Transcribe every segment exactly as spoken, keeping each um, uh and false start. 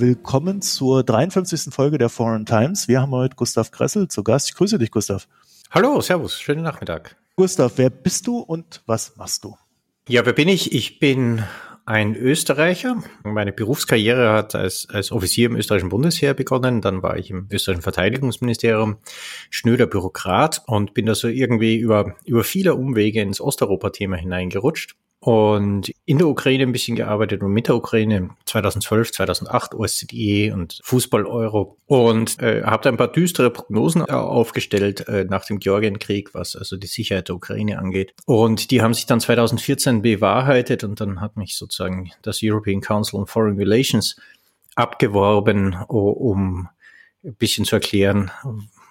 willkommen zur dreiundfünfzigsten Folge der Foreign Times. Wir haben heute Gustav Gressel zu Gast. Ich grüße dich, Gustav. Hallo, servus, schönen Nachmittag. Gustav, wer bist du und was machst du? Ja, wer bin ich? Ich bin ein Österreicher. Meine Berufskarriere hat als, als Offizier im österreichischen Bundesheer begonnen. Dann war ich im österreichischen Verteidigungsministerium, schnöder Bürokrat, und bin da so irgendwie über, über viele Umwege ins Osteuropa-Thema hineingerutscht. Und in der Ukraine ein bisschen gearbeitet und mit der Ukraine zweitausendzwölf, zweitausendacht, O S Z E und Fußball-Euro. Und äh, habe da ein paar düstere Prognosen aufgestellt äh, nach dem Georgienkrieg, was also die Sicherheit der Ukraine angeht. Und die haben sich dann zweitausendvierzehn bewahrheitet, und dann hat mich sozusagen das European Council on Foreign Relations abgeworben, um ein bisschen zu erklären,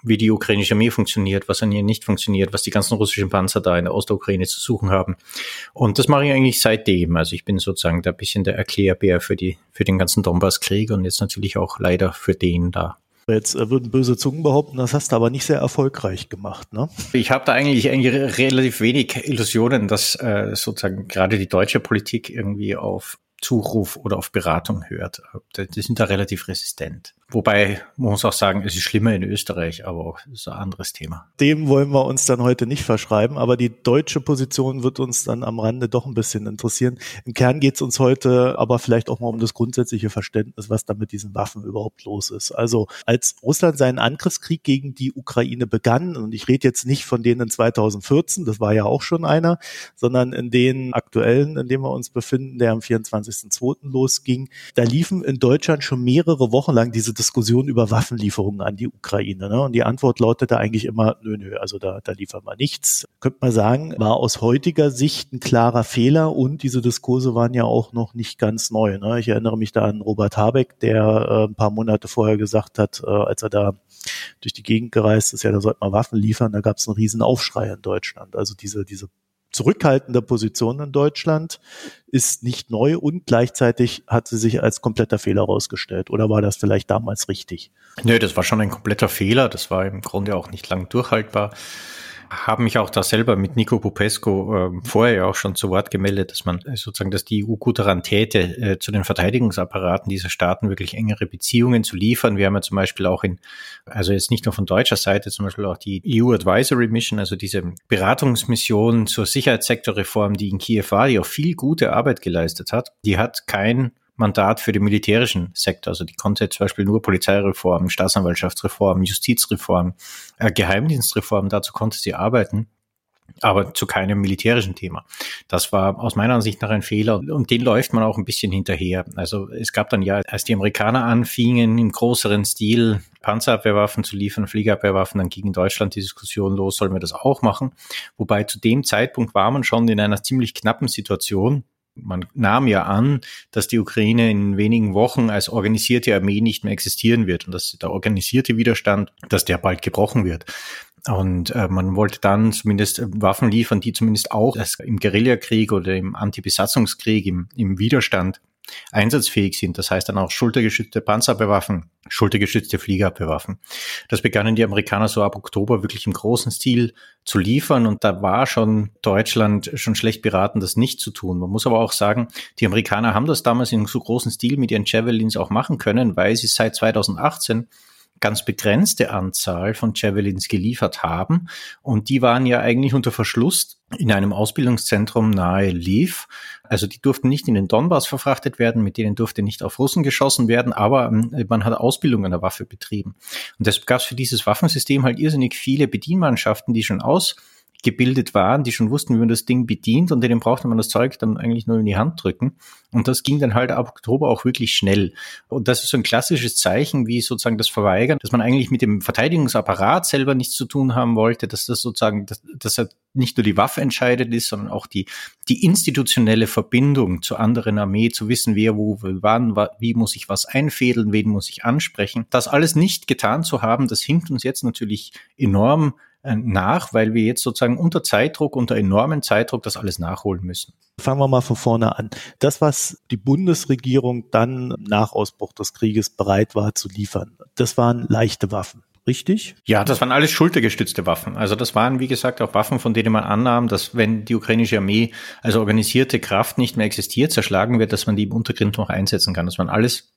wie die ukrainische Armee funktioniert, was an ihr nicht funktioniert, was die ganzen russischen Panzer da in der Ostukraine zu suchen haben. Und das mache ich eigentlich seitdem. Also ich bin sozusagen da ein bisschen der Erklärbär für die, für den ganzen Donbass-Krieg und jetzt natürlich auch leider für den da. Jetzt würden böse Zungen behaupten, das hast du aber nicht sehr erfolgreich gemacht, ne? Ich habe da eigentlich, eigentlich relativ wenig Illusionen, dass äh, sozusagen gerade die deutsche Politik irgendwie auf Zuruf oder auf Beratung hört. Die sind da relativ resistent. Wobei, man muss auch sagen, es ist schlimmer in Österreich, aber auch ist ein anderes Thema. Dem wollen wir uns dann heute nicht verschreiben, aber die deutsche Position wird uns dann am Rande doch ein bisschen interessieren. Im Kern geht es uns heute aber vielleicht auch mal um das grundsätzliche Verständnis, was da mit diesen Waffen überhaupt los ist. Also als Russland seinen Angriffskrieg gegen die Ukraine begann, und ich rede jetzt nicht von denen in zweitausendvierzehn, das war ja auch schon einer, sondern in den aktuellen, in dem wir uns befinden, der am vierundzwanzigsten zweiten losging, da liefen in Deutschland schon mehrere Wochen lang diese Diskussion über Waffenlieferungen an die Ukraine, ne? Und die Antwort lautete eigentlich immer, nö, nö, also da, da liefern wir nichts. Könnte man sagen, war aus heutiger Sicht ein klarer Fehler, und diese Diskurse waren ja auch noch nicht ganz neu, ne? Ich erinnere mich da an Robert Habeck, der äh, ein paar Monate vorher gesagt hat, äh, als er da durch die Gegend gereist ist, ja, da sollte man Waffen liefern, da gab es einen riesen Aufschrei in Deutschland. Also diese, diese zurückhaltende Position in Deutschland ist nicht neu, und gleichzeitig hat sie sich als kompletter Fehler herausgestellt. Oder war das vielleicht damals richtig? Nö, das war schon ein kompletter Fehler. Das war im Grunde auch nicht lang durchhaltbar. Haben mich auch da selber mit Nico Popescu äh, vorher ja auch schon zu Wort gemeldet, dass man äh, sozusagen, dass die E U gut daran täte, äh, zu den Verteidigungsapparaten dieser Staaten wirklich engere Beziehungen zu liefern. Wir haben ja zum Beispiel auch in, also jetzt nicht nur von deutscher Seite, zum Beispiel auch die E U Advisory Mission, also diese Beratungsmission zur Sicherheitssektorreform, die in Kiew war, die auch viel gute Arbeit geleistet hat. Die hat kein Mandat für den militärischen Sektor. Also die konnte zum Beispiel nur Polizeireform, Staatsanwaltschaftsreform, Justizreform, äh, Geheimdienstreform, dazu konnte sie arbeiten, aber zu keinem militärischen Thema. Das war aus meiner Ansicht nach ein Fehler, und den läuft man auch ein bisschen hinterher. Also es gab dann ja, als die Amerikaner anfingen, im größeren Stil Panzerabwehrwaffen zu liefern, Fliegerabwehrwaffen, dann ging in Deutschland die Diskussion los, sollen wir das auch machen? Wobei zu dem Zeitpunkt war man schon in einer ziemlich knappen Situation. Man nahm ja an, dass die Ukraine in wenigen Wochen als organisierte Armee nicht mehr existieren wird und dass der organisierte Widerstand, dass der bald gebrochen wird. Und äh, man wollte dann zumindest Waffen liefern, die zumindest auch im Guerillakrieg oder im Antibesatzungskrieg, im, im Widerstand einsatzfähig sind. Das heißt dann auch schultergeschützte Panzerabwehrwaffen, schultergeschützte Fliegerabwehrwaffen. Das begannen die Amerikaner so ab Oktober wirklich im großen Stil zu liefern, und da war schon Deutschland schon schlecht beraten, das nicht zu tun. Man muss aber auch sagen, die Amerikaner haben das damals in so großen Stil mit ihren Javelins auch machen können, weil sie seit zweitausendachtzehn ganz begrenzte Anzahl von Javelins geliefert haben, und die waren ja eigentlich unter Verschluss in einem Ausbildungszentrum nahe Lviv. Also die durften nicht in den Donbass verfrachtet werden, mit denen durfte nicht auf Russen geschossen werden, aber man hat Ausbildung an der Waffe betrieben. Und deshalb gab es für dieses Waffensystem halt irrsinnig viele Bedienmannschaften, die schon ausgebildet waren, die schon wussten, wie man das Ding bedient, und denen brauchte man das Zeug dann eigentlich nur in die Hand drücken. Und das ging dann halt ab Oktober auch wirklich schnell. Und das ist so ein klassisches Zeichen, wie sozusagen das Verweigern, dass man eigentlich mit dem Verteidigungsapparat selber nichts zu tun haben wollte, dass das sozusagen, dass, dass er nicht nur die Waffe entscheidet ist, sondern auch die, die institutionelle Verbindung zur anderen Armee, zu wissen, wer, wo, wann, wie muss ich was einfädeln, wen muss ich ansprechen. Das alles nicht getan zu haben, das hinkt uns jetzt natürlich enorm nach, weil wir jetzt sozusagen unter Zeitdruck, unter enormen Zeitdruck das alles nachholen müssen. Fangen wir mal von vorne an. Das, was die Bundesregierung dann nach Ausbruch des Krieges bereit war zu liefern, das waren leichte Waffen. Richtig? Ja, das waren alles schultergestützte Waffen. Also das waren, wie gesagt, auch Waffen, von denen man annahm, dass wenn die ukrainische Armee als organisierte Kraft nicht mehr existiert, zerschlagen wird, dass man die im Untergrund noch einsetzen kann. Das waren alles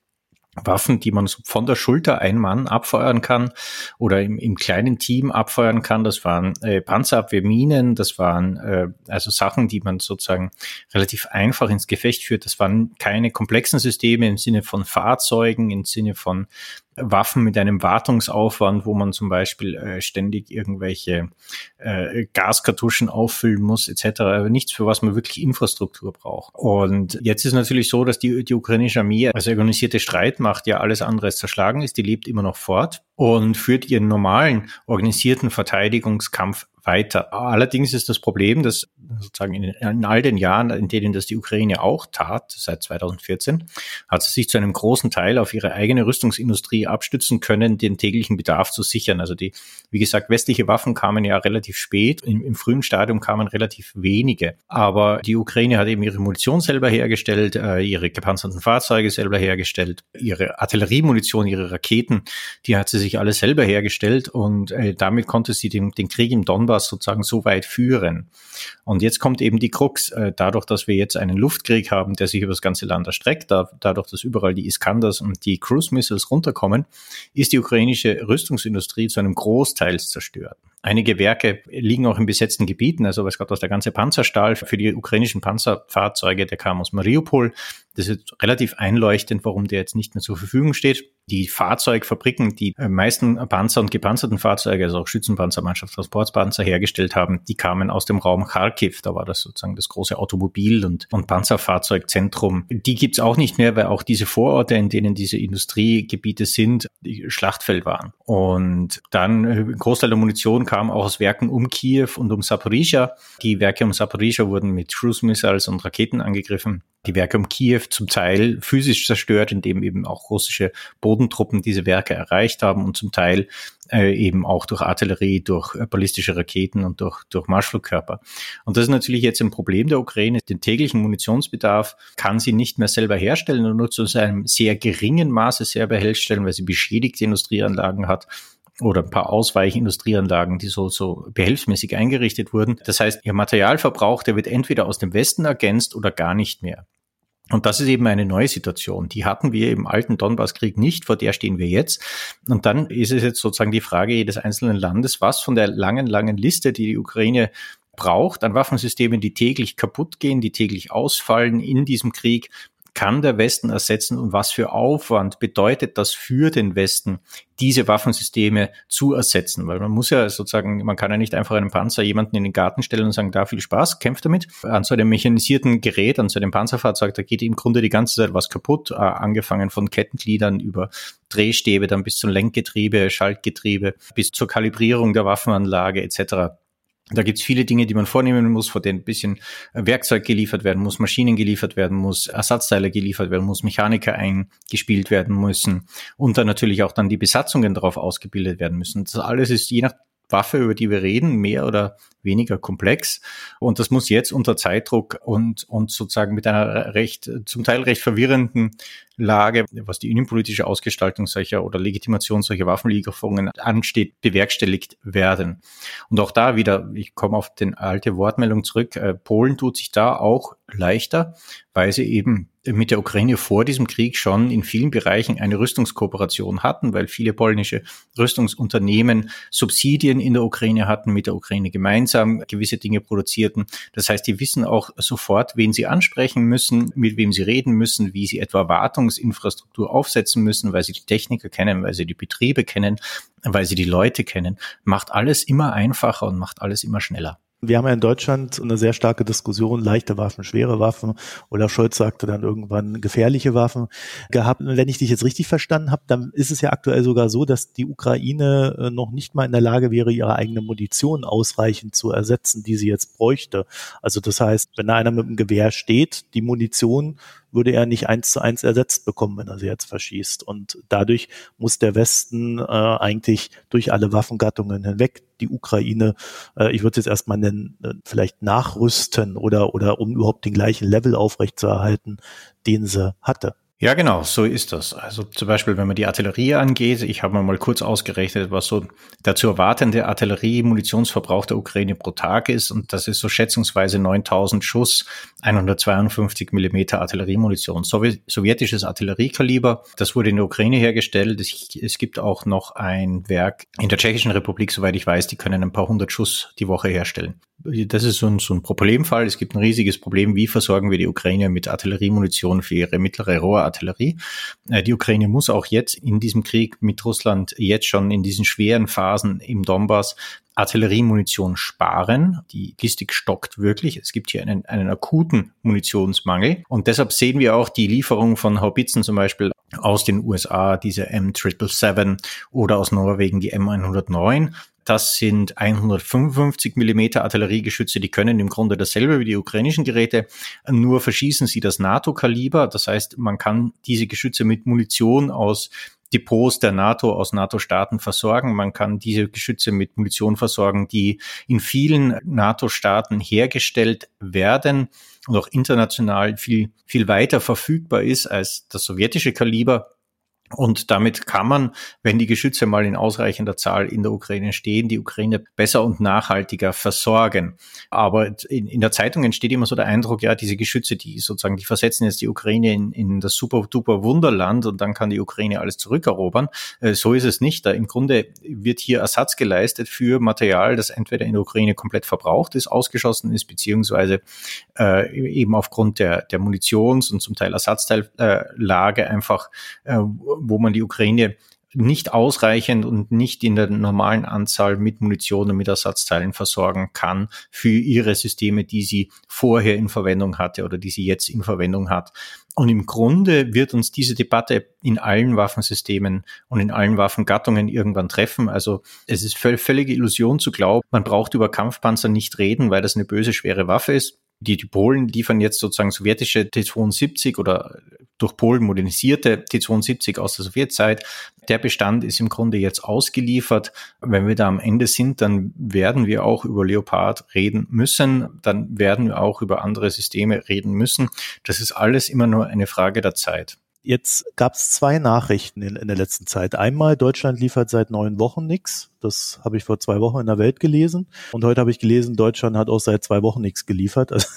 Waffen, die man von der Schulter ein Mann abfeuern kann oder im, im kleinen Team abfeuern kann. Das waren äh, Panzerabwehrminen, das waren äh, also Sachen, die man sozusagen relativ einfach ins Gefecht führt. Das waren keine komplexen Systeme im Sinne von Fahrzeugen, im Sinne von Waffen mit einem Wartungsaufwand, wo man zum Beispiel äh, ständig irgendwelche äh, Gaskartuschen auffüllen muss et cetera. Aber nichts, für was man wirklich Infrastruktur braucht. Und jetzt ist natürlich so, dass die, die ukrainische Armee als organisierte Streitmacht ja alles andere als zerschlagen ist. Die lebt immer noch fort und führt ihren normalen organisierten Verteidigungskampf weiter. Allerdings ist das Problem, dass sozusagen in, in all den Jahren, in denen das die Ukraine auch tat, seit zweitausendvierzehn, hat sie sich zu einem großen Teil auf ihre eigene Rüstungsindustrie abstützen können, den täglichen Bedarf zu sichern. Also die, wie gesagt, westliche Waffen kamen ja relativ spät, im, im frühen Stadium kamen relativ wenige. Aber die Ukraine hat eben ihre Munition selber hergestellt, ihre gepanzerten Fahrzeuge selber hergestellt, ihre Artilleriemunition, ihre Raketen, die hat sie sich alle selber hergestellt und äh, damit konnte sie den, den Krieg im Donbass sozusagen so weit führen. Und jetzt kommt eben die Krux, dadurch, dass wir jetzt einen Luftkrieg haben, der sich über das ganze Land erstreckt, dadurch, dass überall die Iskanders und die Cruise Missiles runterkommen, ist die ukrainische Rüstungsindustrie zu einem Großteil zerstört. Einige Werke liegen auch in besetzten Gebieten, also was gab es, der ganze Panzerstahl für die ukrainischen Panzerfahrzeuge, der kam aus Mariupol. Das ist relativ einleuchtend, warum der jetzt nicht mehr zur Verfügung steht. Die Fahrzeugfabriken, die meisten Panzer und gepanzerten Fahrzeuge, also auch Schützenpanzer, Mannschaftstransportpanzer hergestellt haben, die kamen aus dem Raum Charkiw. Da war das sozusagen das große Automobil- und, und Panzerfahrzeugzentrum. Die gibt's auch nicht mehr, weil auch diese Vororte, in denen diese Industriegebiete sind, Schlachtfeld waren. Und dann ein Großteil der Munition kam auch aus Werken um Kiew und um Saporischschja. Die Werke um Saporischschja wurden mit Cruise Missiles und Raketen angegriffen. Die Werke um Kiew zum Teil physisch zerstört, indem eben auch russische Bodentruppen diese Werke erreicht haben und zum Teil äh, eben auch durch Artillerie, durch äh, ballistische Raketen und durch, durch Marschflugkörper. Und das ist natürlich jetzt ein Problem der Ukraine. Den täglichen Munitionsbedarf kann sie nicht mehr selber herstellen und nur zu einem sehr geringen Maße selber herstellen, weil sie beschädigte Industrieanlagen hat oder ein paar Ausweichindustrieanlagen, die so, so behelfsmäßig eingerichtet wurden. Das heißt, ihr Materialverbrauch, der wird entweder aus dem Westen ergänzt oder gar nicht mehr. Und das ist eben eine neue Situation. Die hatten wir im alten Donbasskrieg nicht, vor der stehen wir jetzt. Und dann ist es jetzt sozusagen die Frage jedes einzelnen Landes, was von der langen, langen Liste, die die Ukraine braucht, an Waffensystemen, die täglich kaputt gehen, die täglich ausfallen in diesem Krieg, kann der Westen ersetzen und was für Aufwand bedeutet das für den Westen, diese Waffensysteme zu ersetzen? Weil man muss ja sozusagen, man kann ja nicht einfach einen Panzer jemanden in den Garten stellen und sagen, da viel Spaß, kämpft damit. An so einem mechanisierten Gerät, an so einem Panzerfahrzeug, da geht im Grunde die ganze Zeit was kaputt, angefangen von Kettengliedern über Drehstäbe, dann bis zum Lenkgetriebe, Schaltgetriebe, bis zur Kalibrierung der Waffenanlage et cetera. Da gibt's viele Dinge, die man vornehmen muss, vor denen ein bisschen Werkzeug geliefert werden muss, Maschinen geliefert werden muss, Ersatzteile geliefert werden muss, Mechaniker eingespielt werden müssen und dann natürlich auch dann die Besatzungen darauf ausgebildet werden müssen. Das alles ist je nach Waffe, über die wir reden, mehr oder weniger komplex. Und das muss jetzt unter Zeitdruck und, und sozusagen mit einer recht, zum Teil recht verwirrenden Lage, was die innenpolitische Ausgestaltung solcher oder Legitimation solcher Waffenlieferungen ansteht, bewerkstelligt werden. Und auch da wieder, ich komme auf den alte Wortmeldung zurück, Polen tut sich da auch leichter, weil sie eben mit der Ukraine vor diesem Krieg schon in vielen Bereichen eine Rüstungskooperation hatten, weil viele polnische Rüstungsunternehmen Subsidien in der Ukraine hatten, mit der Ukraine gemeinsam gewisse Dinge produzierten. Das heißt, die wissen auch sofort, wen sie ansprechen müssen, mit wem sie reden müssen, wie sie etwa Wartungsinfrastruktur aufsetzen müssen, weil sie die Techniker kennen, weil sie die Betriebe kennen, weil sie die Leute kennen. Macht alles immer einfacher und macht alles immer schneller. Wir haben ja in Deutschland eine sehr starke Diskussion, leichte Waffen, schwere Waffen. Olaf Scholz sagte dann irgendwann gefährliche Waffen gehabt. Und wenn ich dich jetzt richtig verstanden habe, dann ist es ja aktuell sogar so, dass die Ukraine noch nicht mal in der Lage wäre, ihre eigene Munition ausreichend zu ersetzen, die sie jetzt bräuchte. Also das heißt, wenn einer mit einem Gewehr steht, die Munition würde er nicht eins zu eins ersetzt bekommen, wenn er sie jetzt verschießt. Und dadurch muss der Westen äh, eigentlich durch alle Waffengattungen hinweg die Ukraine, äh, ich würde es jetzt erstmal nennen, äh, vielleicht nachrüsten oder, oder um überhaupt den gleichen Level aufrechtzuerhalten, den sie hatte. Ja, genau, so ist das. Also zum Beispiel, wenn man die Artillerie angeht, ich habe mir mal kurz ausgerechnet, was so der zu erwartende Artillerie-Munitionsverbrauch der Ukraine pro Tag ist. Und das ist so schätzungsweise neuntausend Schuss, hundertzweiundfünfzig Millimeter Artilleriemunition. Sowjetisches Artilleriekaliber, das wurde in der Ukraine hergestellt. Es gibt auch noch ein Werk in der Tschechischen Republik, soweit ich weiß, die können ein paar hundert Schuss die Woche herstellen. Das ist so ein, so ein Problemfall. Es gibt ein riesiges Problem, wie versorgen wir die Ukraine mit Artilleriemunition für ihre mittlere Rohrartillerie. Die Ukraine muss auch jetzt in diesem Krieg mit Russland jetzt schon in diesen schweren Phasen im Donbass Artilleriemunition sparen. Die Logistik stockt wirklich. Es gibt hier einen, einen akuten Munitionsmangel. Und deshalb sehen wir auch die Lieferung von Haubitzen zum Beispiel aus den U S A, diese M sieben sieben sieben oder aus Norwegen die M hundertneun. Das sind hundertfünfundfünfzig Millimeter Artilleriegeschütze, die können im Grunde dasselbe wie die ukrainischen Geräte, nur verschießen sie das NATO-Kaliber. Das heißt, man kann diese Geschütze mit Munition aus Depots der NATO, aus NATO-Staaten versorgen. Man kann diese Geschütze mit Munition versorgen, die in vielen NATO-Staaten hergestellt werden und auch international viel, viel weiter verfügbar ist als das sowjetische Kaliber. Und damit kann man, wenn die Geschütze mal in ausreichender Zahl in der Ukraine stehen, die Ukraine besser und nachhaltiger versorgen. Aber in, in der Zeitung entsteht immer so der Eindruck, ja, diese Geschütze, die sozusagen, die versetzen jetzt die Ukraine in, in das super-duper Wunderland und dann kann die Ukraine alles zurückerobern. Äh, so ist es nicht. Da im Grunde wird hier Ersatz geleistet für Material, das entweder in der Ukraine komplett verbraucht ist, ausgeschossen ist, beziehungsweise äh, eben aufgrund der, der Munitions- und zum Teil Ersatzteillage äh, einfach äh, wo man die Ukraine nicht ausreichend und nicht in der normalen Anzahl mit Munition und mit Ersatzteilen versorgen kann für ihre Systeme, die sie vorher in Verwendung hatte oder die sie jetzt in Verwendung hat. Und im Grunde wird uns diese Debatte in allen Waffensystemen und in allen Waffengattungen irgendwann treffen. Also es ist völlige Illusion zu glauben, man braucht über Kampfpanzer nicht reden, weil das eine böse, schwere Waffe ist. Die, die Polen liefern jetzt sozusagen sowjetische T zweiundsiebzig oder durch Polen modernisierte T zweiundsiebzig aus der Sowjetzeit. Der Bestand ist im Grunde jetzt ausgeliefert. Wenn wir da am Ende sind, dann werden wir auch über Leopard reden müssen. Dann werden wir auch über andere Systeme reden müssen. Das ist alles immer nur eine Frage der Zeit. Jetzt gab es zwei Nachrichten in, in der letzten Zeit. Einmal, Deutschland liefert seit neun Wochen nichts. Das habe ich vor zwei Wochen in der Welt gelesen. Und heute habe ich gelesen, Deutschland hat auch seit zwei Wochen nichts geliefert. Also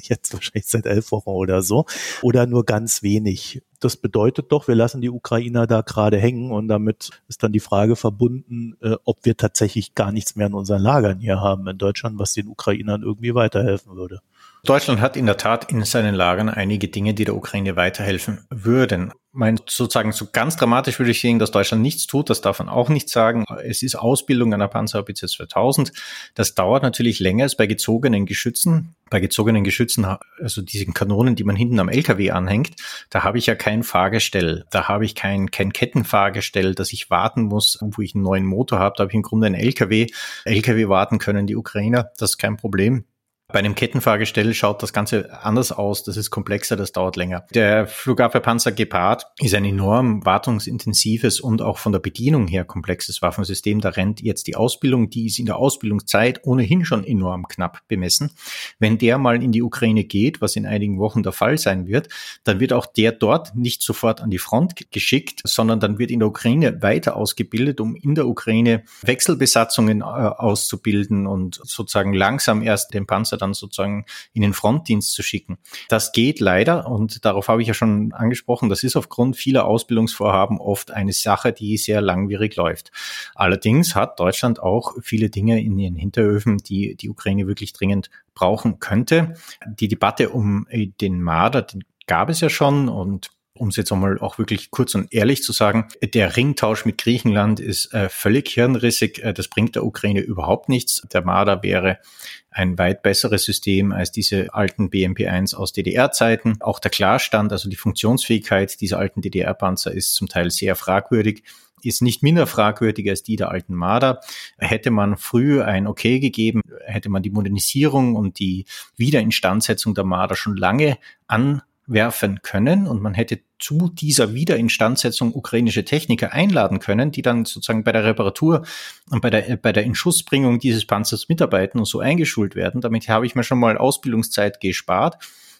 jetzt wahrscheinlich seit elf Wochen oder so. Oder nur ganz wenig. Das bedeutet doch, wir lassen die Ukrainer da gerade hängen. Und damit ist dann die Frage verbunden, äh, ob wir tatsächlich gar nichts mehr in unseren Lagern hier haben in Deutschland, was den Ukrainern irgendwie weiterhelfen würde. Deutschland hat in der Tat in seinen Lagern einige Dinge, die der Ukraine weiterhelfen würden. Mein, sozusagen so ganz dramatisch würde ich sehen, dass Deutschland nichts tut, das darf man auch nicht sagen. Es ist Ausbildung einer Panzerhaubitze zweitausend. Das dauert natürlich länger als bei gezogenen Geschützen. Bei gezogenen Geschützen, also diesen Kanonen, die man hinten am L K W anhängt, da habe ich ja kein Fahrgestell, da habe ich kein, kein Kettenfahrgestell, dass ich warten muss, wo ich einen neuen Motor habe. Da habe ich im Grunde einen L K W. L K W warten können die Ukrainer, das ist kein Problem. Bei einem Kettenfahrgestell schaut das Ganze anders aus, das ist komplexer, das dauert länger. Der Flugabwehrpanzer Gepard ist ein enorm wartungsintensives und auch von der Bedienung her komplexes Waffensystem. Da rennt jetzt die Ausbildung, die ist in der Ausbildungszeit ohnehin schon enorm knapp bemessen. Wenn der mal in die Ukraine geht, was in einigen Wochen der Fall sein wird, dann wird auch der dort nicht sofort an die Front geschickt, sondern dann wird in der Ukraine weiter ausgebildet, um in der Ukraine Wechselbesatzungen äh, auszubilden und sozusagen langsam erst den Panzer dann sozusagen in den Frontdienst zu schicken. Das geht leider und darauf habe ich ja schon angesprochen, das ist aufgrund vieler Ausbildungsvorhaben oft eine Sache, die sehr langwierig läuft. Allerdings hat Deutschland auch viele Dinge in ihren Hinterhöfen, die die Ukraine wirklich dringend brauchen könnte. Die Debatte um den Marder, den gab es ja schon und um es jetzt einmal auch wirklich kurz und ehrlich zu sagen, der Ringtausch mit Griechenland ist äh, völlig hirnrissig. Das bringt der Ukraine überhaupt nichts. Der Marder wäre ein weit besseres System als diese alten B M P eins aus D D R-Zeiten. Auch der Klarstand, also die Funktionsfähigkeit dieser alten D D R-Panzer ist zum Teil sehr fragwürdig. Ist nicht minder fragwürdig als die der alten Marder. Hätte man früh ein Okay gegeben, hätte man die Modernisierung und die Wiederinstandsetzung der Marder schon lange an werfen können und man hätte zu dieser Wiederinstandsetzung ukrainische Techniker einladen können, die dann sozusagen bei der Reparatur und bei der, bei der Inschussbringung dieses Panzers mitarbeiten und so eingeschult werden. Damit habe ich mir schon mal Ausbildungszeit gespart.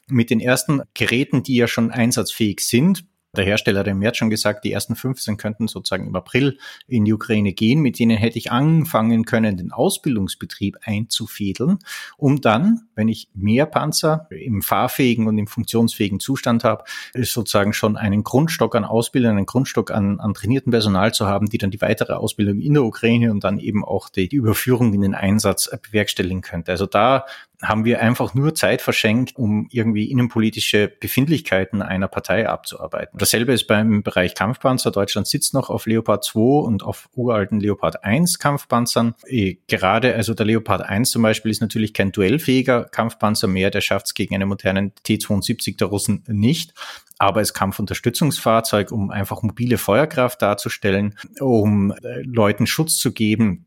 Mit den ersten Geräten, die ja schon einsatzfähig sind, Der Hersteller hat im März schon gesagt, die ersten fünfzehn könnten sozusagen im April in die Ukraine gehen. Mit denen hätte ich anfangen können, den Ausbildungsbetrieb einzufädeln, um dann, wenn ich mehr Panzer im fahrfähigen und im funktionsfähigen Zustand habe, sozusagen schon einen Grundstock an Ausbildern, einen Grundstock an, an trainiertem Personal zu haben, die dann die weitere Ausbildung in der Ukraine und dann eben auch die, die Überführung in den Einsatz bewerkstelligen könnte. Also da haben wir einfach nur Zeit verschenkt, um irgendwie innenpolitische Befindlichkeiten einer Partei abzuarbeiten. Dasselbe ist beim Bereich Kampfpanzer. Deutschland sitzt noch auf Leopard zwei und auf uralten Leopard eins Kampfpanzern. Gerade also der Leopard eins zum Beispiel ist natürlich kein duellfähiger Kampfpanzer mehr, der schafft es gegen einen modernen T zweiundsiebzig der Russen nicht. Aber als Kampfunterstützungsfahrzeug, um einfach mobile Feuerkraft darzustellen, um Leuten Schutz zu geben,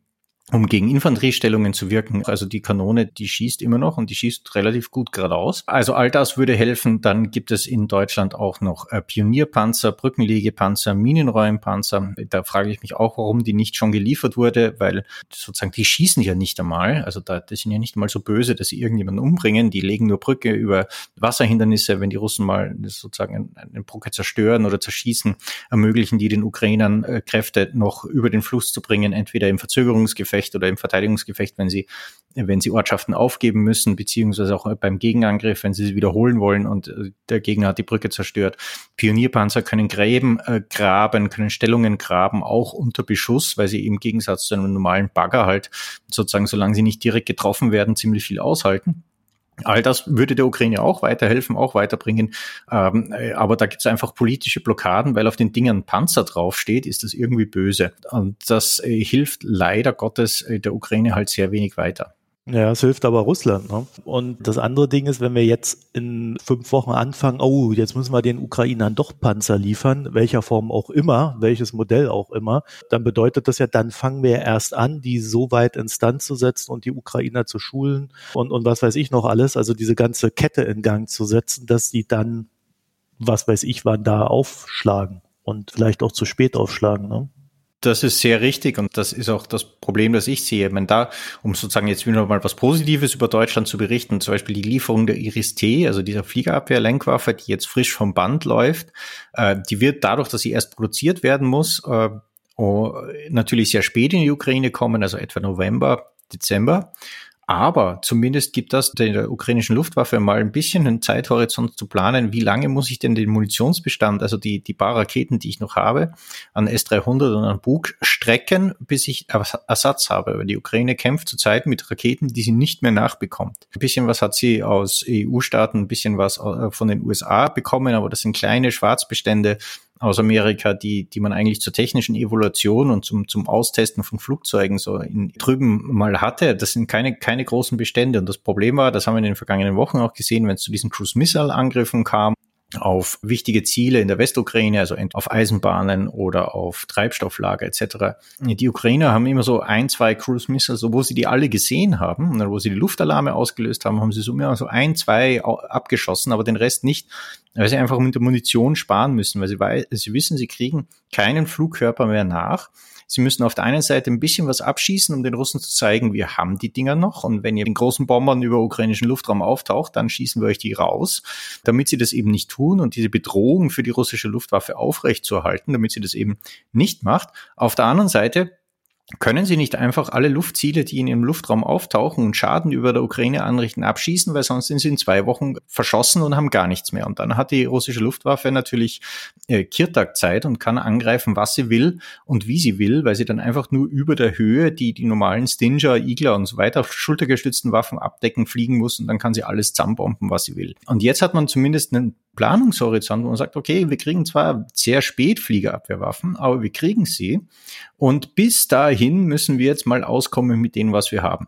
um gegen Infanteriestellungen zu wirken. Also die Kanone, die schießt immer noch und die schießt relativ gut geradeaus. Also all das würde helfen. Dann gibt es in Deutschland auch noch Pionierpanzer, Brückenlegepanzer, Minenräumpanzer. Da frage ich mich auch, warum die nicht schon geliefert wurde, weil sozusagen die schießen ja nicht einmal. Also da, die sind ja nicht einmal so böse, dass sie irgendjemanden umbringen. Die legen nur Brücke über Wasserhindernisse. Wenn die Russen mal sozusagen eine Brücke zerstören oder zerschießen, ermöglichen die den Ukrainern äh, Kräfte noch über den Fluss zu bringen, entweder im Verzögerungsgefecht oder im Verteidigungsgefecht, wenn sie, wenn sie Ortschaften aufgeben müssen, beziehungsweise auch beim Gegenangriff, wenn sie sie wiederholen wollen und der Gegner hat die Brücke zerstört. Pionierpanzer können Gräben äh, graben, können Stellungen graben, auch unter Beschuss, weil sie im Gegensatz zu einem normalen Bagger halt sozusagen, solange sie nicht direkt getroffen werden, ziemlich viel aushalten. All das würde der Ukraine auch weiterhelfen, auch weiterbringen, ähm, aber da gibt es einfach politische Blockaden, weil auf den Dingern Panzer draufsteht, ist das irgendwie böse. Und das äh, hilft leider Gottes äh, der Ukraine halt sehr wenig weiter. Ja, es hilft aber Russland, ne? Und das andere Ding ist, wenn wir jetzt in fünf Wochen anfangen, oh, jetzt müssen wir den Ukrainern doch Panzer liefern, welcher Form auch immer, welches Modell auch immer, dann bedeutet das ja, dann fangen wir erst an, die so weit instand zu setzen und die Ukrainer zu schulen und, und was weiß ich noch alles, also diese ganze Kette in Gang zu setzen, dass die dann, was weiß ich wann, da aufschlagen und vielleicht auch zu spät aufschlagen, ne? Das ist sehr richtig und das ist auch das Problem, das ich sehe. Ich meine, da, um sozusagen jetzt wieder mal was Positives über Deutschland zu berichten, zum Beispiel die Lieferung der Iris-T, also dieser Fliegerabwehrlenkwaffe, die jetzt frisch vom Band läuft, äh, die wird dadurch, dass sie erst produziert werden muss, äh, oh, natürlich sehr spät in die Ukraine kommen, also etwa November, Dezember. Aber zumindest gibt das der ukrainischen Luftwaffe mal ein bisschen einen Zeithorizont zu planen, wie lange muss ich denn den Munitionsbestand, also die die paar Raketen, die ich noch habe, an S dreihundert und an Bug strecken, bis ich Ersatz habe. Weil die Ukraine kämpft zurzeit mit Raketen, die sie nicht mehr nachbekommt. Ein bisschen was hat sie aus E U-Staaten, ein bisschen was von den U S A bekommen, aber das sind kleine Schwarzbestände aus Amerika, die die man eigentlich zur technischen Evaluation und zum zum Austesten von Flugzeugen so in, drüben mal hatte. Das sind keine keine großen Bestände. Und das Problem war, das haben wir in den vergangenen Wochen auch gesehen, wenn es zu diesen Cruise Missile Angriffen kam auf wichtige Ziele in der Westukraine, also auf Eisenbahnen oder auf Treibstofflager et cetera. Die Ukrainer haben immer so ein, zwei Cruise Missiles, wo sie die alle gesehen haben, und wo sie die Luftalarme ausgelöst haben, haben sie so immer so ein, zwei abgeschossen, aber den Rest nicht, weil sie einfach mit der Munition sparen müssen, weil sie, weiß, sie wissen, sie kriegen keinen Flugkörper mehr nach. Sie müssen auf der einen Seite ein bisschen was abschießen, um den Russen zu zeigen, wir haben die Dinger noch. Und wenn ihr in großen Bombern über ukrainischen Luftraum auftaucht, dann schießen wir euch die raus, damit sie das eben nicht tun und diese Bedrohung für die russische Luftwaffe aufrechtzuerhalten, damit sie das eben nicht macht. Auf der anderen Seite können sie nicht einfach alle Luftziele, die in ihrem Luftraum auftauchen und Schaden über der Ukraine anrichten, abschießen, weil sonst sind sie in zwei Wochen verschossen und haben gar nichts mehr. Und dann hat die russische Luftwaffe natürlich äh, Kirtag-Zeit und kann angreifen, was sie will und wie sie will, weil sie dann einfach nur über der Höhe, die die normalen Stinger, Igler und so weiter, schultergestützten Waffen abdecken, fliegen muss und dann kann sie alles zusammenbomben, was sie will. Und jetzt hat man zumindest einen Planungshorizont, wo man sagt, okay, wir kriegen zwar sehr spät Fliegerabwehrwaffen, aber wir kriegen sie und bis dahin hin müssen wir jetzt mal auskommen mit dem, was wir haben.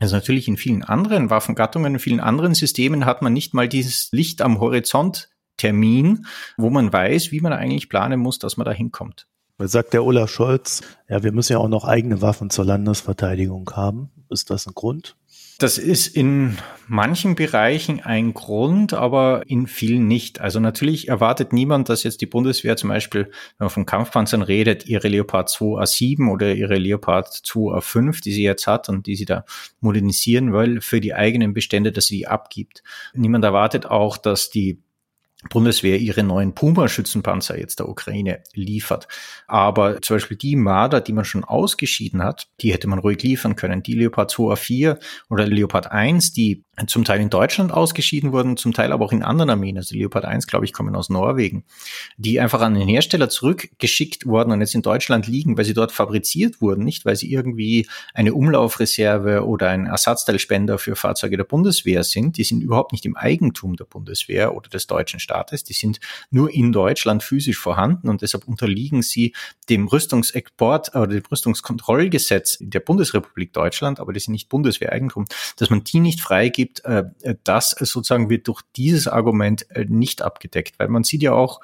Also natürlich in vielen anderen Waffengattungen, in vielen anderen Systemen hat man nicht mal dieses Licht am Horizont Termin, wo man weiß, wie man eigentlich planen muss, dass man da hinkommt. Sagt der Olaf Scholz, ja, wir müssen ja auch noch eigene Waffen zur Landesverteidigung haben. Ist das ein Grund? Das ist in manchen Bereichen ein Grund, aber in vielen nicht. Also natürlich erwartet niemand, dass jetzt die Bundeswehr zum Beispiel, wenn man von Kampfpanzern redet, ihre Leopard zwei A sieben oder ihre Leopard zwei A fünf, die sie jetzt hat und die sie da modernisieren will, für die eigenen Bestände, dass sie die abgibt. Niemand erwartet auch, dass die Bundeswehr ihre neuen Puma-Schützenpanzer jetzt der Ukraine liefert. Aber zum Beispiel die Marder, die man schon ausgeschieden hat, die hätte man ruhig liefern können. Die Leopard zwei A vier oder Leopard eins, die zum Teil in Deutschland ausgeschieden wurden, zum Teil aber auch in anderen Armeen. Also die Leopard eins, glaube ich, kommen aus Norwegen. Die einfach an den Hersteller zurückgeschickt wurden und jetzt in Deutschland liegen, weil sie dort fabriziert wurden, nicht weil sie irgendwie eine Umlaufreserve oder ein Ersatzteilspender für Fahrzeuge der Bundeswehr sind. Die sind überhaupt nicht im Eigentum der Bundeswehr oder des deutschen Staates, die sind nur in Deutschland physisch vorhanden und deshalb unterliegen sie dem Rüstungsexport oder dem Rüstungskontrollgesetz der Bundesrepublik Deutschland, aber die sind nicht Bundeswehreigentum, dass man die nicht freigibt, das sozusagen wird durch dieses Argument nicht abgedeckt, weil man sieht ja auch,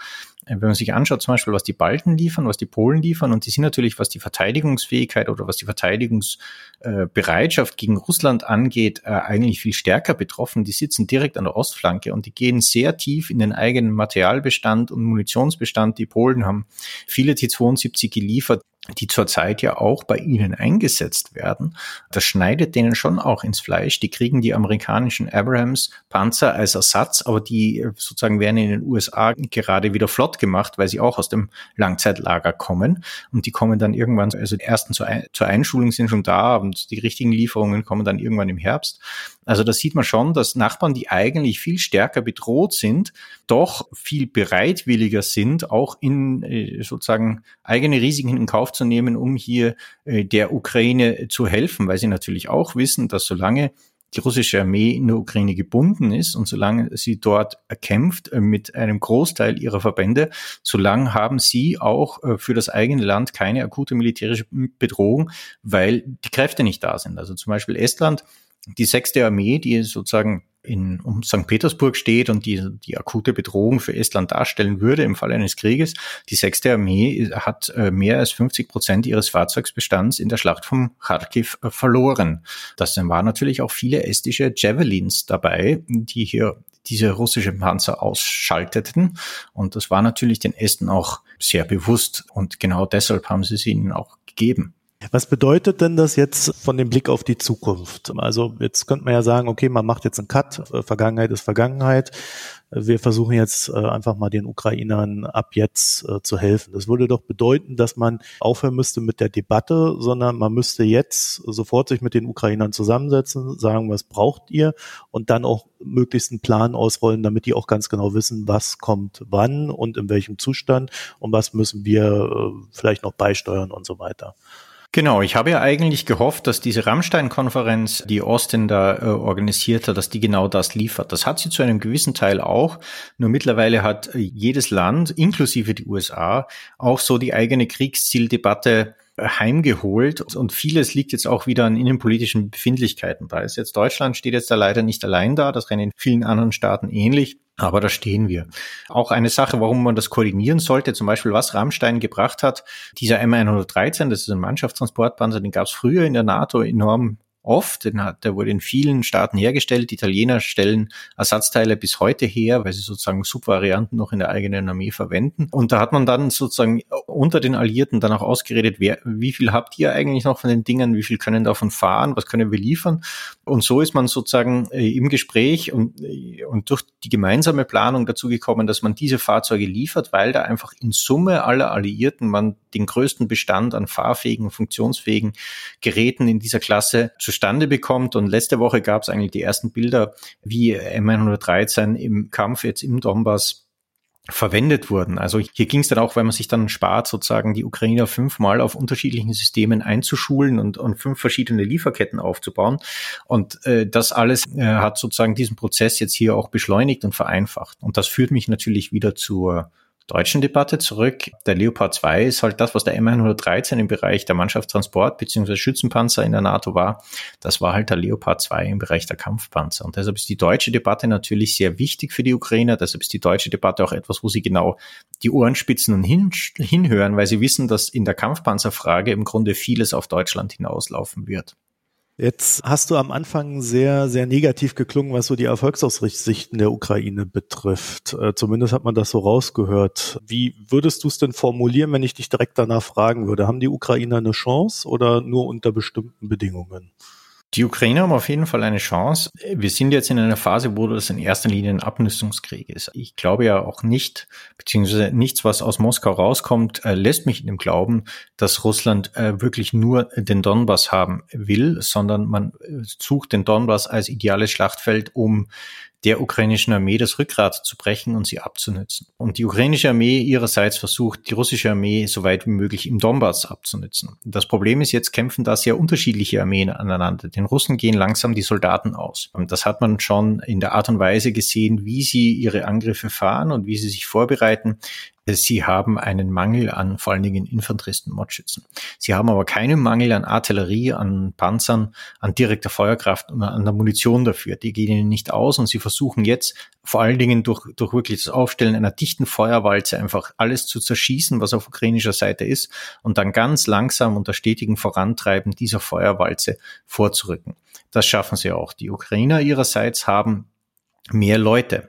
wenn man sich anschaut zum Beispiel, was die Balten liefern, was die Polen liefern, und die sind natürlich, was die Verteidigungsfähigkeit oder was die Verteidigungsbereitschaft gegen Russland angeht, eigentlich viel stärker betroffen. Die sitzen direkt an der Ostflanke und die gehen sehr tief in den eigenen Materialbestand und Munitionsbestand. Die Polen haben viele T zweiundsiebzig geliefert, die zurzeit ja auch bei ihnen eingesetzt werden. Das schneidet denen schon auch ins Fleisch. Die kriegen die amerikanischen Abrams-Panzer als Ersatz, aber die sozusagen werden in den U S A gerade wieder flott gemacht, weil sie auch aus dem Langzeitlager kommen. Und die kommen dann irgendwann, also die ersten zur, Ein- zur Einschulung sind schon da und die richtigen Lieferungen kommen dann irgendwann im Herbst. Also das sieht man schon, dass Nachbarn, die eigentlich viel stärker bedroht sind, doch viel bereitwilliger sind, auch in sozusagen eigene Risiken in Kauf zu nehmen, um hier der Ukraine zu helfen, weil sie natürlich auch wissen, dass solange die russische Armee in der Ukraine gebunden ist und solange sie dort kämpft mit einem Großteil ihrer Verbände, solange haben sie auch für das eigene Land keine akute militärische Bedrohung, weil die Kräfte nicht da sind. Also zum Beispiel Estland, die sechste Armee, die sozusagen in, um Sankt Petersburg steht und die die akute Bedrohung für Estland darstellen würde im Fall eines Krieges. Die sechste Armee hat mehr als fünfzig Prozent ihres Fahrzeugbestands in der Schlacht vom Charkiw verloren. Das waren natürlich auch viele estische Javelins dabei, die hier diese russische Panzer ausschalteten. Und das war natürlich den Esten auch sehr bewusst. Und genau deshalb haben sie sie ihnen auch gegeben. Was bedeutet denn das jetzt von dem Blick auf die Zukunft? Also jetzt könnte man ja sagen, okay, man macht jetzt einen Cut, Vergangenheit ist Vergangenheit. Wir versuchen jetzt einfach mal den Ukrainern ab jetzt zu helfen. Das würde doch bedeuten, dass man aufhören müsste mit der Debatte, sondern man müsste jetzt sofort sich mit den Ukrainern zusammensetzen, sagen, was braucht ihr, und dann auch möglichst einen Plan ausrollen, damit die auch ganz genau wissen, was kommt wann und in welchem Zustand und was müssen wir vielleicht noch beisteuern und so weiter. Genau, ich habe ja eigentlich gehofft, dass diese Rammstein-Konferenz, die Austin da äh, organisiert hat, dass die genau das liefert. Das hat sie zu einem gewissen Teil auch, nur mittlerweile hat jedes Land, inklusive die U S A, auch so die eigene Kriegszieldebatte heimgeholt, und vieles liegt jetzt auch wieder an innenpolitischen Befindlichkeiten. Da ist jetzt Deutschland, steht jetzt da leider nicht allein da, das rennt in vielen anderen Staaten ähnlich, aber da stehen wir. Auch eine Sache, warum man das koordinieren sollte, zum Beispiel was Rammstein gebracht hat, dieser M hundertdreizehn, das ist ein Mannschaftstransportpanzer, den gab es früher in der NATO enorm oft, den hat, der wurde in vielen Staaten hergestellt. Die Italiener stellen Ersatzteile bis heute her, weil sie sozusagen Subvarianten noch in der eigenen Armee verwenden. Und da hat man dann sozusagen unter den Alliierten dann auch ausgeredet, wer, wie viel habt ihr eigentlich noch von den Dingern, wie viel können davon fahren, was können wir liefern? Und so ist man sozusagen im Gespräch und, und durch die gemeinsame Planung dazu gekommen, dass man diese Fahrzeuge liefert, weil da einfach in Summe aller Alliierten man den größten Bestand an fahrfähigen, funktionsfähigen Geräten in dieser Klasse zustande bekommt. Und letzte Woche gab es eigentlich die ersten Bilder, wie M hundertdreizehn im Kampf jetzt im Donbass verwendet wurden. Also hier ging es dann auch, weil man sich dann spart, sozusagen die Ukrainer fünfmal auf unterschiedlichen Systemen einzuschulen und, und fünf verschiedene Lieferketten aufzubauen. Und äh, das alles äh, hat sozusagen diesen Prozess jetzt hier auch beschleunigt und vereinfacht. Und das führt mich natürlich wieder zur deutschen Debatte zurück. Der Leopard zwei ist halt das, was der M hundertdreizehn im Bereich der Mannschaftstransport bzw. Schützenpanzer in der NATO war. Das war halt der Leopard zwei im Bereich der Kampfpanzer. Und deshalb ist die deutsche Debatte natürlich sehr wichtig für die Ukrainer. Deshalb ist die deutsche Debatte auch etwas, wo sie genau die Ohren spitzen und hin, hinhören, weil sie wissen, dass in der Kampfpanzerfrage im Grunde vieles auf Deutschland hinauslaufen wird. Jetzt hast du am Anfang sehr, sehr negativ geklungen, was so die Erfolgsaussichten der Ukraine betrifft. Zumindest hat man das so rausgehört. Wie würdest du es denn formulieren, wenn ich dich direkt danach fragen würde? Haben die Ukrainer eine Chance oder nur unter bestimmten Bedingungen? Die Ukrainer haben auf jeden Fall eine Chance. Wir sind jetzt in einer Phase, wo das in erster Linie ein Abnutzungskrieg ist. Ich glaube ja auch nicht, beziehungsweise nichts, was aus Moskau rauskommt, lässt mich in dem Glauben, dass Russland wirklich nur den Donbass haben will, sondern man sucht den Donbass als ideales Schlachtfeld, um der ukrainischen Armee das Rückgrat zu brechen und sie abzunützen. Und die ukrainische Armee ihrerseits versucht, die russische Armee so weit wie möglich im Donbass abzunützen. Das Problem ist, jetzt kämpfen da sehr unterschiedliche Armeen aneinander. Den Russen gehen langsam die Soldaten aus. Und das hat man schon in der Art und Weise gesehen, wie sie ihre Angriffe fahren und wie sie sich vorbereiten. Sie haben einen Mangel an vor allen Dingen Infanteristen, Mordschützen. Sie haben aber keinen Mangel an Artillerie, an Panzern, an direkter Feuerkraft und an der Munition dafür. Die gehen ihnen nicht aus und sie versuchen jetzt vor allen Dingen durch, durch wirklich das Aufstellen einer dichten Feuerwalze einfach alles zu zerschießen, was auf ukrainischer Seite ist, und dann ganz langsam unter stetigem Vorantreiben dieser Feuerwalze vorzurücken. Das schaffen sie auch. Die Ukrainer ihrerseits haben mehr Leute,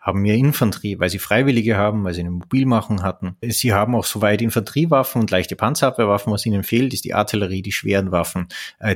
haben mehr Infanterie, weil sie Freiwillige haben, weil sie eine Mobilmachung hatten. Sie haben auch soweit Infanteriewaffen und leichte Panzerabwehrwaffen. Was ihnen fehlt, ist die Artillerie, die schweren Waffen,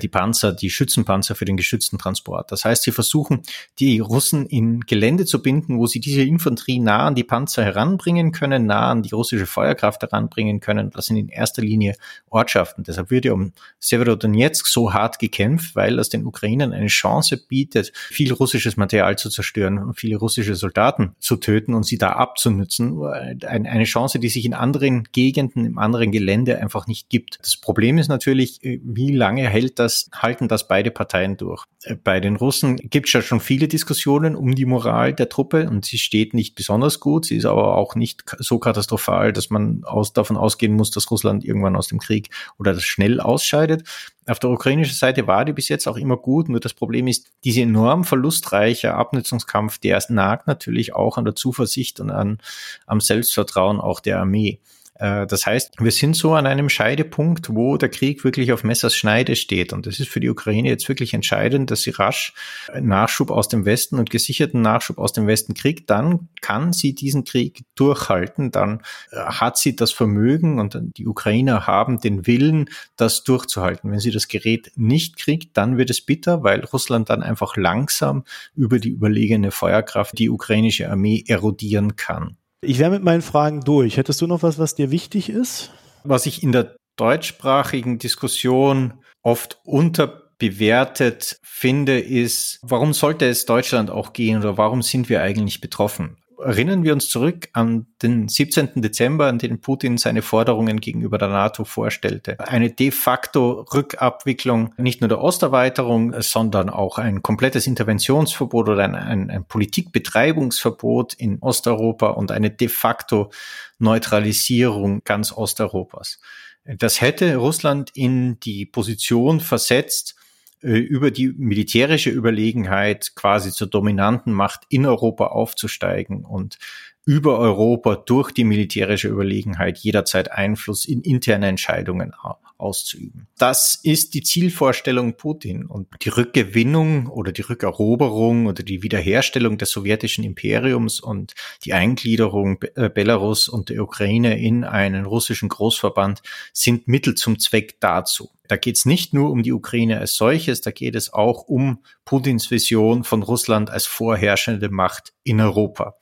die Panzer, die Schützenpanzer für den geschützten Transport. Das heißt, sie versuchen, die Russen in Gelände zu binden, wo sie diese Infanterie nah an die Panzer heranbringen können, nah an die russische Feuerkraft heranbringen können. Das sind in erster Linie Ortschaften. Deshalb wird ja um Severodonezk so hart gekämpft, weil das den Ukrainern eine Chance bietet, viel russisches Material zu zerstören und viele russische Soldaten zu töten und sie da abzunutzen. Eine Chance, die sich in anderen Gegenden, im anderen Gelände einfach nicht gibt. Das Problem ist natürlich, wie lange hält das, halten das beide Parteien durch? Bei den Russen gibt es ja schon viele Diskussionen um die Moral der Truppe und sie steht nicht besonders gut. Sie ist aber auch nicht so katastrophal, dass man aus, davon ausgehen muss, dass Russland irgendwann aus dem Krieg oder das schnell ausscheidet. Auf der ukrainischen Seite war die bis jetzt auch immer gut, nur das Problem ist, dieser enorm verlustreiche Abnutzungskampf, der nagt natürlich auch an der Zuversicht und an, am Selbstvertrauen auch der Armee. Das heißt, wir sind so an einem Scheidepunkt, wo der Krieg wirklich auf Messers Schneide steht. Und das ist für die Ukraine jetzt wirklich entscheidend, dass sie rasch Nachschub aus dem Westen und gesicherten Nachschub aus dem Westen kriegt. Dann kann sie diesen Krieg durchhalten. Dann hat sie das Vermögen und die Ukrainer haben den Willen, das durchzuhalten. Wenn sie das Gerät nicht kriegt, dann wird es bitter, weil Russland dann einfach langsam über die überlegene Feuerkraft die ukrainische Armee erodieren kann. Ich wäre mit meinen Fragen durch. Hättest du noch was, was dir wichtig ist? Was ich in der deutschsprachigen Diskussion oft unterbewertet finde, ist, warum sollte es Deutschland auch gehen oder warum sind wir eigentlich betroffen? Erinnern wir uns zurück an den siebzehnten Dezember, an den Putin seine Forderungen gegenüber der NATO vorstellte. Eine de facto Rückabwicklung nicht nur der Osterweiterung, sondern auch ein komplettes Interventionsverbot oder ein, ein, ein Politikbetreibungsverbot in Osteuropa und eine de facto Neutralisierung ganz Osteuropas. Das hätte Russland in die Position versetzt, über die militärische Überlegenheit quasi zur dominanten Macht in Europa aufzusteigen und über Europa durch die militärische Überlegenheit jederzeit Einfluss in interne Entscheidungen auszuüben. Das ist die Zielvorstellung Putin und die Rückgewinnung oder die Rückeroberung oder die Wiederherstellung des sowjetischen Imperiums und die Eingliederung Belarus und der Ukraine in einen russischen Großverband sind Mittel zum Zweck dazu. Da geht es nicht nur um die Ukraine als solches, da geht es auch um Putins Vision von Russland als vorherrschende Macht in Europa.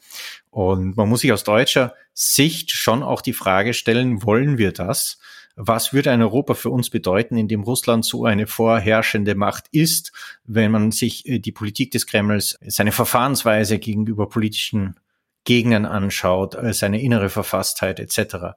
Und man muss sich aus deutscher Sicht schon auch die Frage stellen, wollen wir das? Was würde ein Europa für uns bedeuten, in dem Russland so eine vorherrschende Macht ist, wenn man sich die Politik des Kremls, seine Verfahrensweise gegenüber politischen Gegnern anschaut, seine innere Verfasstheit et cetera.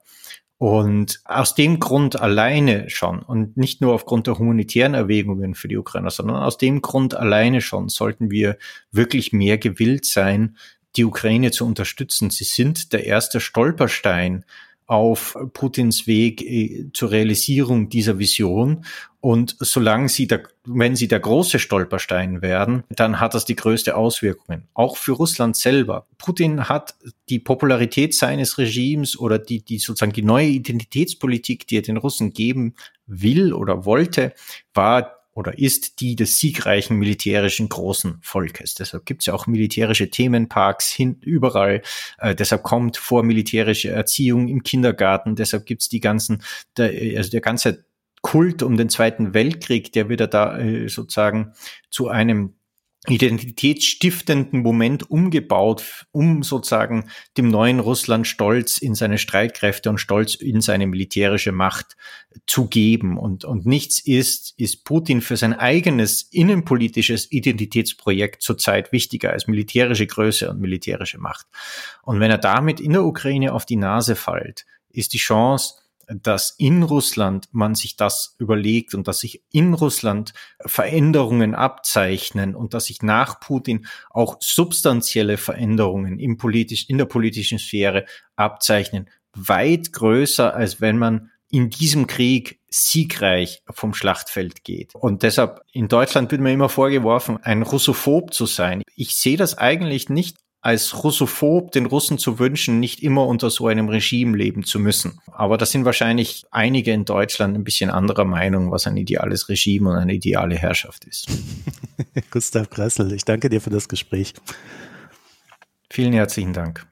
Und aus dem Grund alleine schon und nicht nur aufgrund der humanitären Erwägungen für die Ukrainer, sondern aus dem Grund alleine schon sollten wir wirklich mehr gewillt sein, die Ukraine zu unterstützen. Sie sind der erste Stolperstein auf Putins Weg zur Realisierung dieser Vision. Und solange sie der, wenn sie der große Stolperstein werden, dann hat das die größte Auswirkungen. Auch für Russland selber. Putin hat die Popularität seines Regimes oder die, die sozusagen die neue Identitätspolitik, die er den Russen geben will oder wollte, war oder ist die des siegreichen militärischen großen Volkes. Deshalb gibt es ja auch militärische Themenparks hin, überall. Äh, deshalb kommt vor militärische Erziehung im Kindergarten. Deshalb gibt es die ganzen, der, also der ganze Kult um den Zweiten Weltkrieg, der wieder da äh, sozusagen zu einem identitätsstiftenden Moment umgebaut, um sozusagen dem neuen Russland Stolz in seine Streitkräfte und Stolz in seine militärische Macht zu geben. Und, und nichts ist, ist Putin für sein eigenes innenpolitisches Identitätsprojekt zurzeit wichtiger als militärische Größe und militärische Macht. Und wenn er damit in der Ukraine auf die Nase fällt, ist die Chance, dass in Russland man sich das überlegt und dass sich in Russland Veränderungen abzeichnen und dass sich nach Putin auch substanzielle Veränderungen im politisch, in der politischen Sphäre abzeichnen, weit größer, als wenn man in diesem Krieg siegreich vom Schlachtfeld geht. Und deshalb, in Deutschland wird mir immer vorgeworfen, ein Russophob zu sein. Ich sehe das eigentlich nicht als Russophob, den Russen zu wünschen, nicht immer unter so einem Regime leben zu müssen. Aber da sind wahrscheinlich einige in Deutschland ein bisschen anderer Meinung, was ein ideales Regime und eine ideale Herrschaft ist. Gustav Gressel, ich danke dir für das Gespräch. Vielen herzlichen Dank.